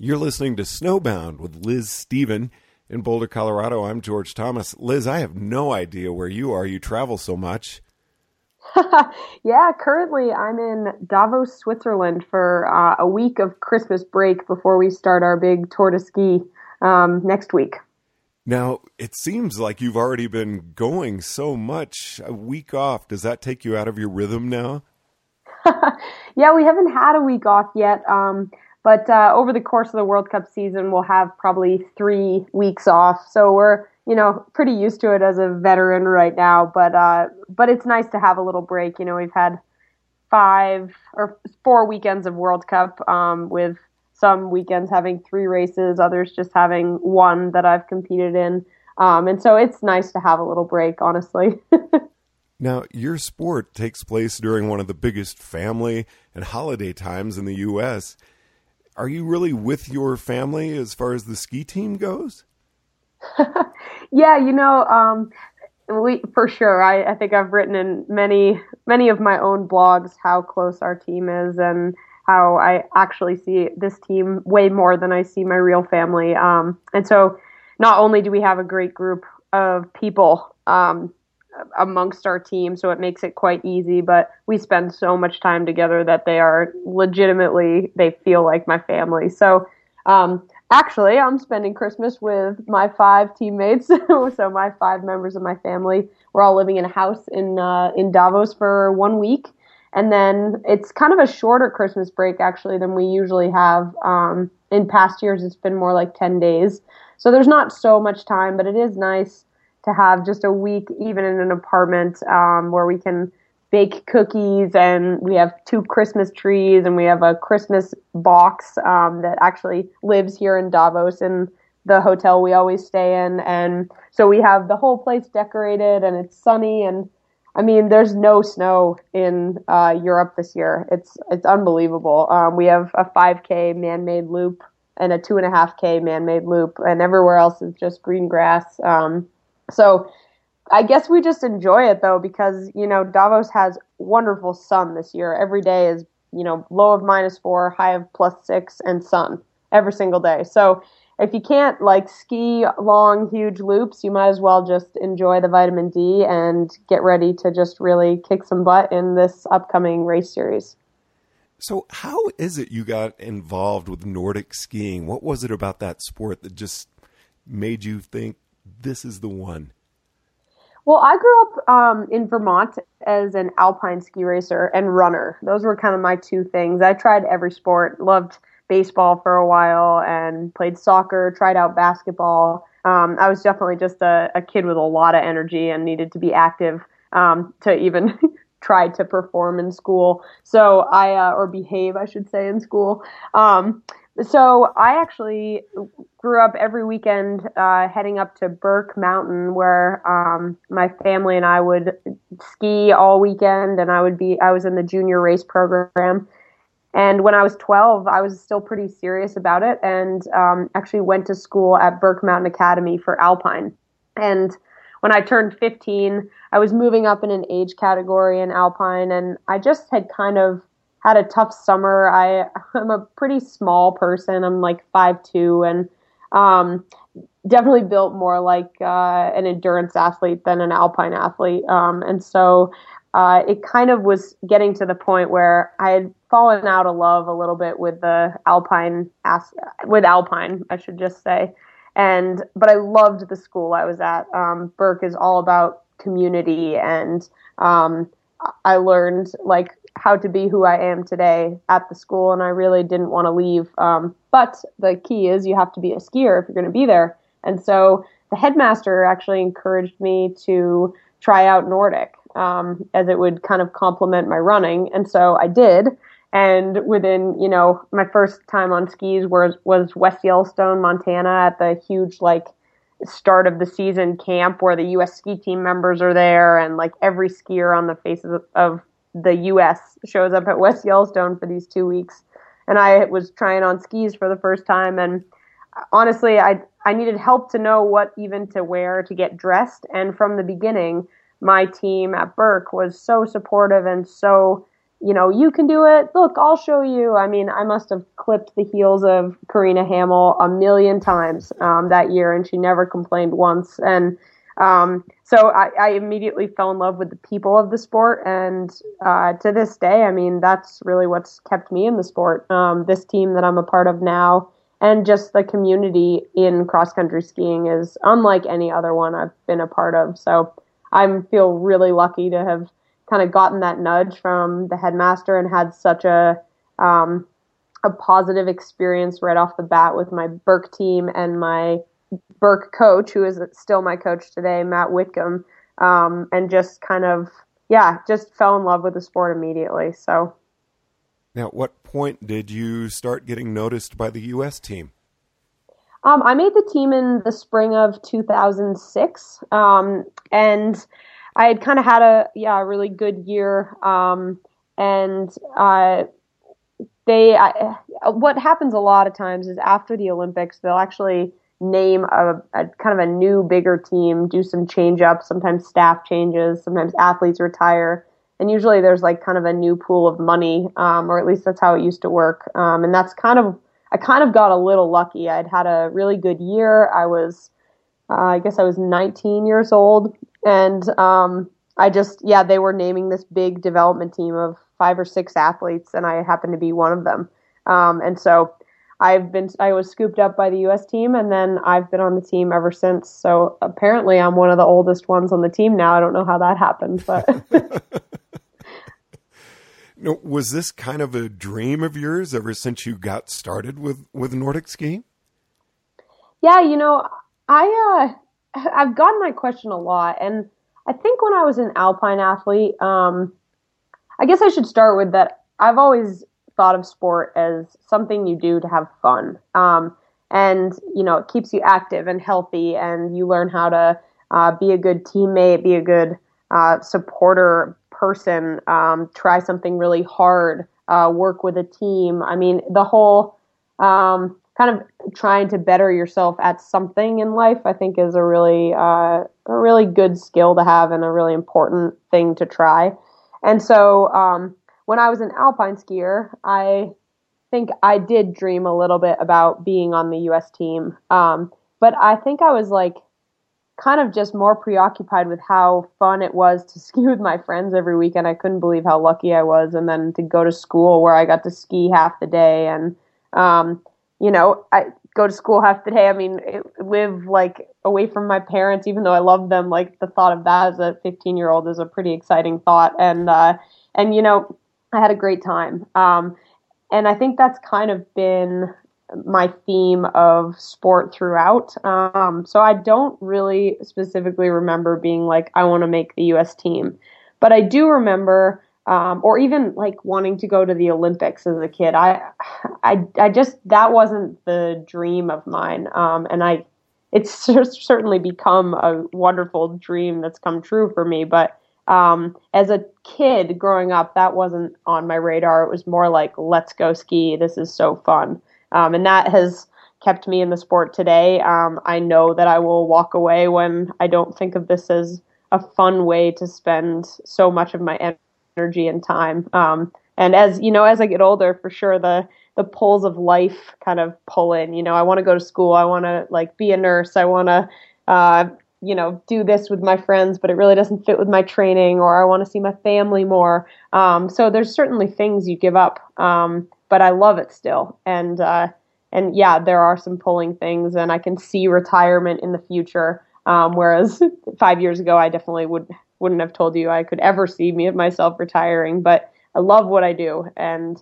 You're listening to Snowbound with Liz Stephen in Boulder, Colorado. I'm George Thomas. Liz, I have no idea where you are. You travel so much. Yeah, currently I'm in Davos, Switzerland for a week of Christmas break before we start our big Tour de Ski next week. Now, it seems like you've already been going so much. A week off, does that take you out of your rhythm now? Yeah, we haven't had a week off yet. But over the course of the World Cup season, we'll have probably 3 weeks off. So we're, you know, pretty used to it as a veteran right now. But it's nice to have a little break. You know, we've had 4 weekends of World Cup, with some weekends having 3 races, others just having 1 that I've competed in. And so it's nice to have a little break, honestly. Now, your sport takes place during one of the biggest family and holiday times in the U.S. Are you really with your family as far as the ski team goes? Yeah, you know, for sure. I think I've written in many of my own blogs how close our team is and how I actually see this team way more than I see my real family. And so not only do we have a great group of people amongst our team, so it makes it quite easy, but we spend so much time together that they feel like my family. So actually I'm spending Christmas with my 5 teammates. So my 5 members of my family, we're all living in a house in Davos for 1 week. And then it's kind of a shorter Christmas break actually than we usually have. In past years, it's been more like 10 days. So there's not so much time, but it is nice to have just a week, even in an apartment, where we can bake cookies, and we have 2 Christmas trees, and we have a Christmas box that actually lives here in Davos in the hotel we always stay in, and so we have the whole place decorated, and it's sunny, and I mean, there's no snow in Europe this year. It's unbelievable. We have a 5K man-made loop and a 2.5K man-made loop, and everywhere else is just green grass. So I guess we just enjoy it, though, because, you know, Davos has wonderful sun this year. Every day is, you know, low of -4, high of +6, and sun every single day. So if you can't, like, ski long, huge loops, you might as well just enjoy the vitamin D and get ready to just really kick some butt in this upcoming race series. So how is it you got involved with Nordic skiing? What was it about that sport that just made you think, this is the one? Well, I grew up in Vermont as an alpine ski racer and runner. Those were kind of my 2 things. I tried every sport, loved baseball for a while and played soccer, tried out basketball. I was definitely just a kid with a lot of energy and needed to be active to even try to perform in school. So or behave, I should say, in school. So I actually grew up every weekend heading up to Burke Mountain, where my family and I would ski all weekend, and I was in the junior race program. And when I was 12, I was still pretty serious about it, and actually went to school at Burke Mountain Academy for Alpine. And when I turned 15, I was moving up in an age category in Alpine, and I just had kind of had a tough summer. I'm a pretty small person. I'm like 5'2", and definitely built more like an endurance athlete than an alpine athlete. And so it kind of was getting to the point where I had fallen out of love a little bit with the alpine, I should just say. But I loved the school I was at. Burke is all about community, and I learned like how to be who I am today at the school, and I really didn't want to leave. But the key is you have to be a skier if you're going to be there. And so the headmaster actually encouraged me to try out Nordic as it would kind of complement my running. And so I did. And within, you know, my first time on skis was West Yellowstone, Montana, at the huge, like, start of the season camp where the U.S. ski team members are there, and like every skier on the face of the U.S. shows up at West Yellowstone for these 2 weeks. And I was trying on skis for the first time. And honestly, I needed help to know what even to wear to get dressed. And from the beginning, my team at Burke was so supportive and so you know, you can do it. Look, I'll show you. I mean, I must have clipped the heels of Karina Hamel a million times that year, and she never complained once. And so I immediately fell in love with the people of the sport. And to this day, I mean, that's really what's kept me in the sport. This team that I'm a part of now, and just the community in cross-country skiing is unlike any other one I've been a part of. So I feel really lucky to have kind of gotten that nudge from the headmaster and had such a positive experience right off the bat with my Burke team and my Burke coach, who is still my coach today, Matt Whitcomb, and just kind of, just fell in love with the sport immediately. So. Now, at what point did you start getting noticed by the U.S. team? I made the team in the spring of 2006, and I had kind of had a really good year, what happens a lot of times is after the Olympics, they'll actually name a kind of a new, bigger team, do some change-ups, sometimes staff changes, sometimes athletes retire. And usually there's like kind of a new pool of money, or at least that's how it used to work. And that's I got a little lucky. I'd had a really good year. I was, I guess I was 19 years old. And they were naming this big development team of 5 or 6 athletes, and I happened to be one of them. And so I was scooped up by the U.S. team, and then I've been on the team ever since. So apparently I'm one of the oldest ones on the team now. I don't know how that happened, but... Now, was this kind of a dream of yours ever since you got started with Nordic skiing? Yeah, you know, I've gotten that question a lot. And I think when I was an alpine athlete, I guess I should start with that. I've always thought of sport as something you do to have fun. And, you know, it keeps you active and healthy, and you learn how to be a good teammate, be a good supporter person, try something really hard, work with a team. I mean, the whole kind of trying to better yourself at something in life, I think, is a really good skill to have and a really important thing to try. And so when I was an alpine skier, I think I did dream a little bit about being on the U.S. team. But I think I was like, kind of just more preoccupied with how fun it was to ski with my friends every weekend. I couldn't believe how lucky I was. And then to go to school where I got to ski half the day and, you know, I go to school half the day. I mean, live like away from my parents, even though I love them, like the thought of that as a 15-year-old is a pretty exciting thought. And, you know, I had a great time. And I think that's kind of been my theme of sport throughout. So I don't really specifically remember being like, I want to make the U.S. team, but I do remember, or even like wanting to go to the Olympics as a kid. I just, that wasn't the dream of mine. And it's certainly become a wonderful dream that's come true for me. But, as a kid growing up, that wasn't on my radar. It was more like, let's go ski. This is so fun. And that has kept me in the sport today. I know that I will walk away when I don't think of this as a fun way to spend so much of my energy and time. And as you know, as I get older, for sure, the pulls of life kind of pull in. You know, I want to go to school. I want to like be a nurse. I want to, you know, do this with my friends, but it really doesn't fit with my training. Or I want to see my family more. So there's certainly things you give up. But I love it still. And yeah, there are some pulling things, and I can see retirement in the future. Whereas 5 years ago, I definitely wouldn't have told you I could ever see myself retiring, but I love what I do. And,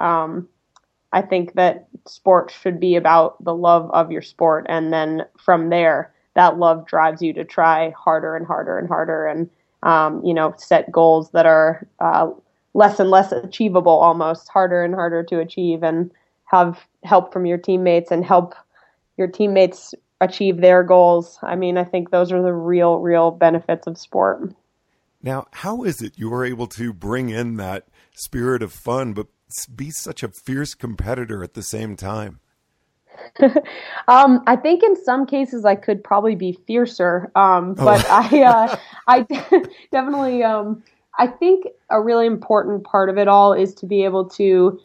I think that sport should be about the love of your sport. And then from there, that love drives you to try harder and harder and harder and, you know, set goals that are, less and less achievable, almost harder and harder to achieve, and have help from your teammates and help your teammates achieve their goals. I mean, I think those are the real, real benefits of sport. Now, how is it you were able to bring in that spirit of fun, but be such a fierce competitor at the same time? I think in some cases I could probably be fiercer, but I definitely I think a really important part of it all is to be able to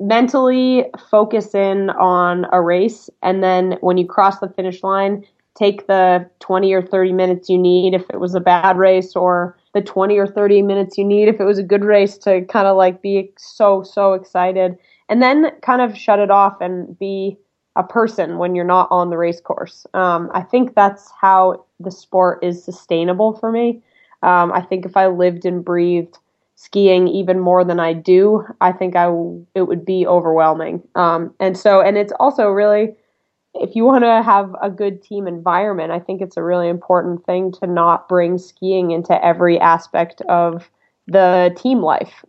mentally focus in on a race. And then when you cross the finish line, take the 20 or 30 minutes you need if it was a bad race, or the 20 or 30 minutes you need if it was a good race, to kind of like be so excited, and then kind of shut it off and be a person when you're not on the race course. I think that's how the sport is sustainable for me. I think if I lived and breathed skiing even more than I do, I think it would be overwhelming. And it's also really, if you want to have a good team environment, I think it's a really important thing to not bring skiing into every aspect of the team life.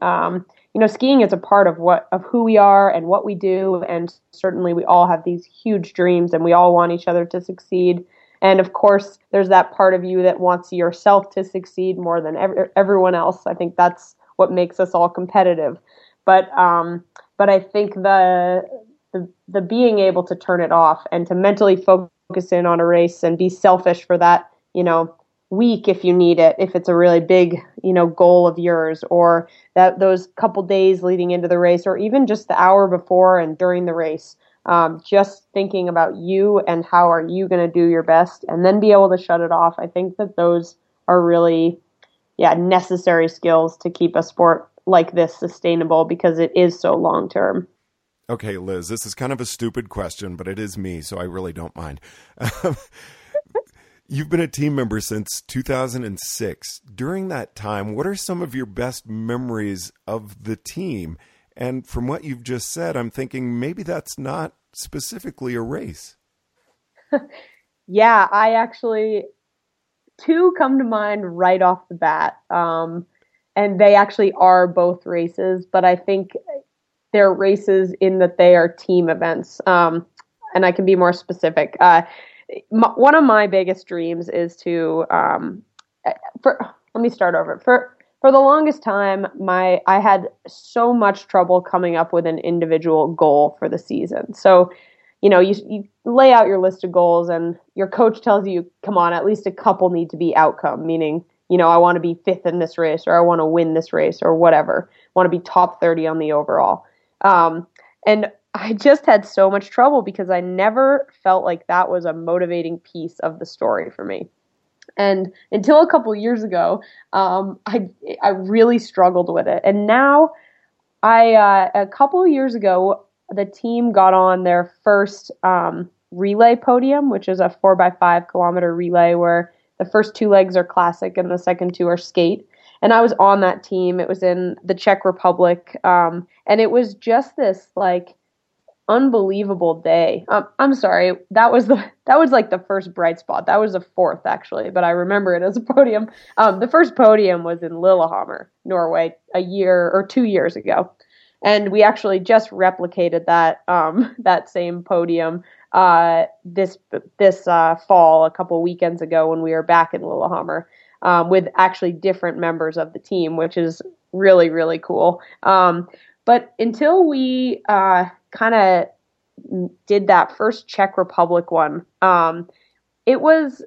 Skiing is a part of who we are and what we do, and certainly we all have these huge dreams and we all want each other to succeed. And of course, there's that part of you that wants yourself to succeed more than everyone else. I think that's what makes us all competitive. But I think the being able to turn it off and to mentally focus in on a race and be selfish for that, week if you need it, if it's a really big, goal of yours, or that those couple days leading into the race, or even just the hour before and during the race, just thinking about you and how are you going to do your best, and then be able to shut it off. I think that those are really, necessary skills to keep a sport like this sustainable, because it is so long term. Okay, Liz, this is kind of a stupid question, but it is me, so I really don't mind. You've been a team member since 2006. During that time, what are some of your best memories of the team? And from what you've just said, I'm thinking maybe that's not specifically a race. Yeah, I actually, two come to mind right off the bat. And they actually are both races, but I think they're races in that they are team events. And I can be more specific. One of my biggest dreams is to, let me start over. For the longest time, I had so much trouble coming up with an individual goal for the season. So, you lay out your list of goals and your coach tells you, come on, at least a couple need to be outcome, meaning, I want to be fifth in this race, or I want to win this race, or whatever. I want to be top 30 on the overall. And I just had so much trouble because I never felt like that was a motivating piece of the story for me. And until a couple years ago, I really struggled with it. And now, a couple years ago, the team got on their first relay podium, which is a 4x5 kilometer relay where the first two legs are classic and the second two are skate. And I was on that team. It was in the Czech Republic. And it was just this unbelievable day. I'm sorry. That was like the first bright spot. That was the fourth actually, but I remember it as a podium. The first podium was in Lillehammer, Norway, a year or 2 years ago. And we actually just replicated that same podium, this fall, a couple weekends ago when we were back in Lillehammer, with actually different members of the team, which is really, really cool. But until we, kind of did that first Czech Republic one. It was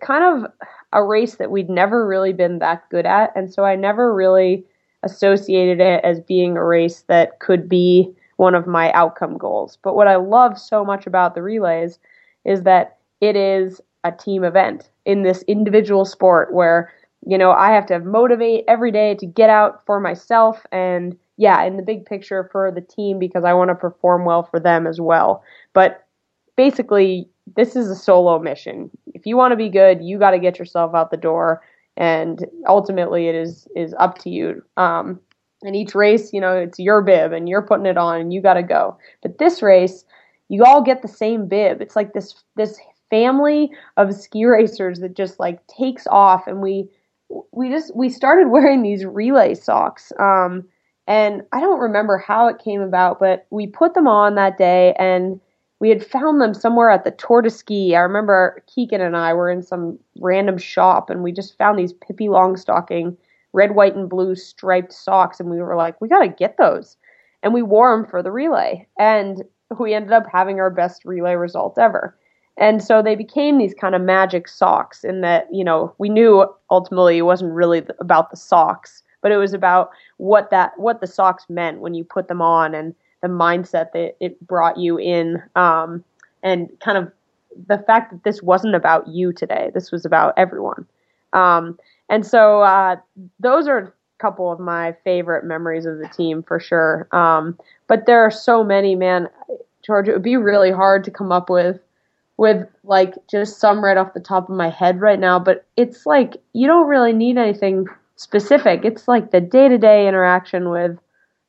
kind of a race that we'd never really been that good at. And so I never really associated it as being a race that could be one of my outcome goals. But what I love so much about the relays is that it is a team event in this individual sport where, I have to motivate every day to get out for myself and in the big picture for the team, because I want to perform well for them as well. But basically, this is a solo mission. If you want to be good, you got to get yourself out the door, and ultimately it is up to you. And each race, it's your bib and you're putting it on and you got to go. But this race, you all get the same bib. It's like this family of ski racers that just takes off, and we started wearing these relay socks. And I don't remember how it came about, but we put them on that day, and we had found them somewhere at the Tour de Ski. I remember Keegan and I were in some random shop, and we just found these Pippi Longstocking red, white, and blue striped socks, and we were like, we got to get those. And we wore them for the relay, and we ended up having our best relay result ever. And so they became these kind of magic socks in that, you know, we knew ultimately it wasn't really about the socks, but it was about what the socks meant when you put them on and the mindset that it brought you in, and kind of the fact that this wasn't about you today. This was about everyone. And so those are a couple of my favorite memories of the team for sure. But there are so many, man. George, it would be really hard to come up with like just some right off the top of my head right now, but it's like, you don't really need anything specific. It's like the day-to-day interaction with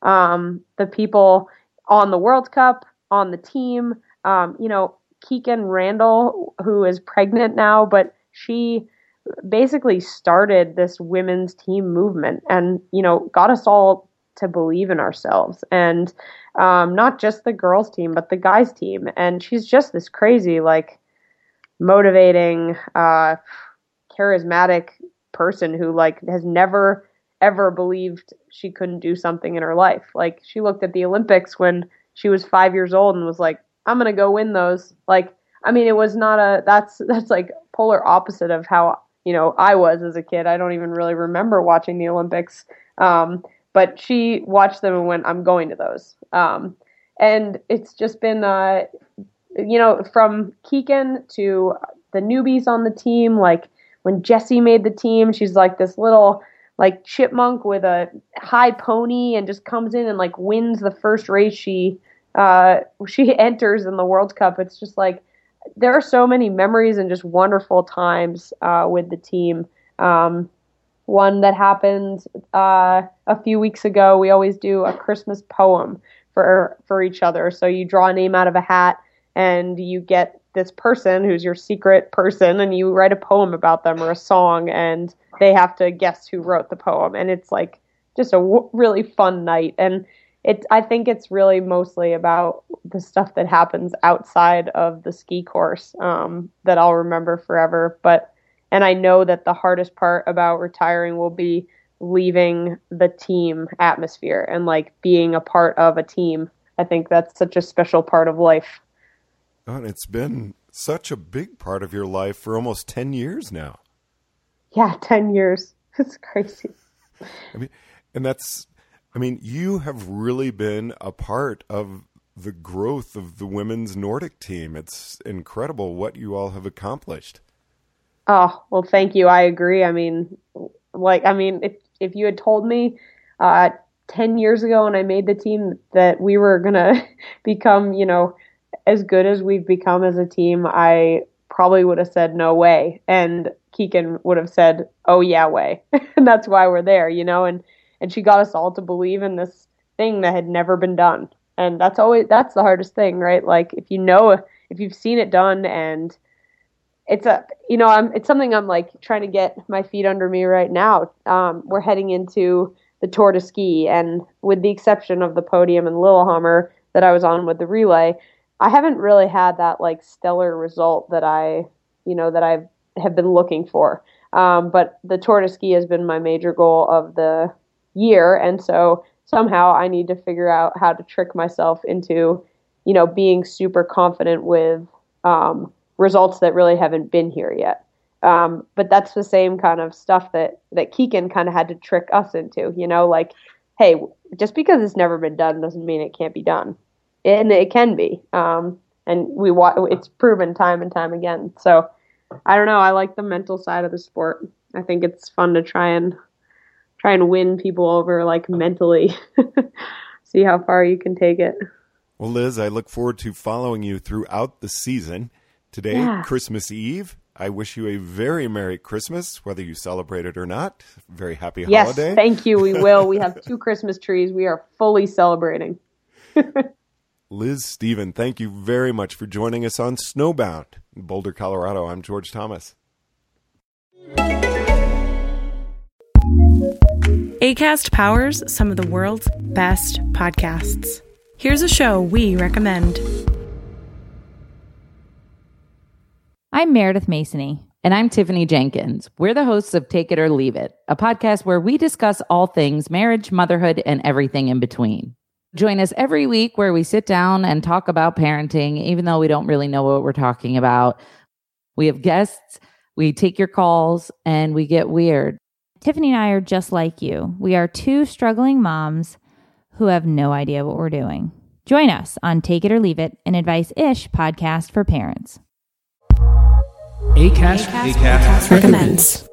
the people on the World Cup, on the team, you know, Keegan Randall, who is pregnant now, but she basically started this women's team movement and, you know, got us all to believe in ourselves, and not just the girls team, but the guys team. And she's just this crazy, like, motivating, charismatic person who, like, has never, ever believed she couldn't do something in her life. Like, she looked at the Olympics when she was 5 years old and was like, I'm going to go win those. Like, I mean, it was not that's like polar opposite of how, you know, I was as a kid. I don't even really remember watching the Olympics. But she watched them and went, I'm going to those. And it's just been, you know, from Keegan to the newbies on the team, like when Jesse made the team, she's like this little like chipmunk with a high pony and just comes in and like wins the first race she enters in the World Cup. It's just like, there are so many memories and just wonderful times with the team. One that happened a few weeks ago, we always do a Christmas poem for each other. So you draw a name out of a hat and you get this person who's your secret person and you write a poem about them or a song, and they have to guess who wrote the poem. And it's like just a really fun night. And I think it's really mostly about the stuff that happens outside of the ski course that I'll remember forever. And I know that the hardest part about retiring will be leaving the team atmosphere and like being a part of a team. I think that's such a special part of life. God, it's been such a big part of your life for almost 10 years now. Yeah, 10 years. It's crazy. I mean, and you have really been a part of the growth of the women's Nordic team. It's incredible what you all have accomplished. Oh, well, thank you. I agree. I mean, if you had told me 10 years ago when I made the team that we were going to become, you know, as good as we've become as a team, I probably would have said no way. And Keegan would have said, oh, yeah, way. And that's why we're there, you know, and she got us all to believe in this thing that had never been done. And that's the hardest thing, right? Like if you've seen it done and it's something I'm like trying to get my feet under me right now. We're heading into the Tour de Ski, and with the exception of the podium in Lillehammer that I was on with the relay, I haven't really had that like stellar result that I have been looking for. But the Tour de Ski has been my major goal of the year, and so somehow I need to figure out how to trick myself into, you know, being super confident with results that really haven't been here yet. But that's the same kind of stuff that Keegan kind of had to trick us into, you know, like, hey, just because it's never been done doesn't mean it can't be done. And it can be. And it's proven time and time again. So I don't know. I like the mental side of the sport. I think it's fun to try and win people over, like, mentally, see how far you can take it. Well, Liz, I look forward to following you throughout the season. Today, yeah. Christmas Eve, I wish you a very Merry Christmas, whether you celebrate it or not. Very happy holiday. Yes, thank you. We will. We have 2 Christmas trees. We are fully celebrating. Liz Stephen, thank you very much for joining us on Snowbound. In Boulder, Colorado, I'm George Thomas. ACAST powers some of the world's best podcasts. Here's a show we recommend. I'm Meredith Masony. And I'm Tiffany Jenkins. We're the hosts of Take It or Leave It, a podcast where we discuss all things marriage, motherhood, and everything in between. Join us every week where we sit down and talk about parenting, even though we don't really know what we're talking about. We have guests, we take your calls, and we get weird. Tiffany and I are just like you. We are two struggling moms who have no idea what we're doing. Join us on Take It or Leave It, an advice-ish podcast for parents. ACAST recommends.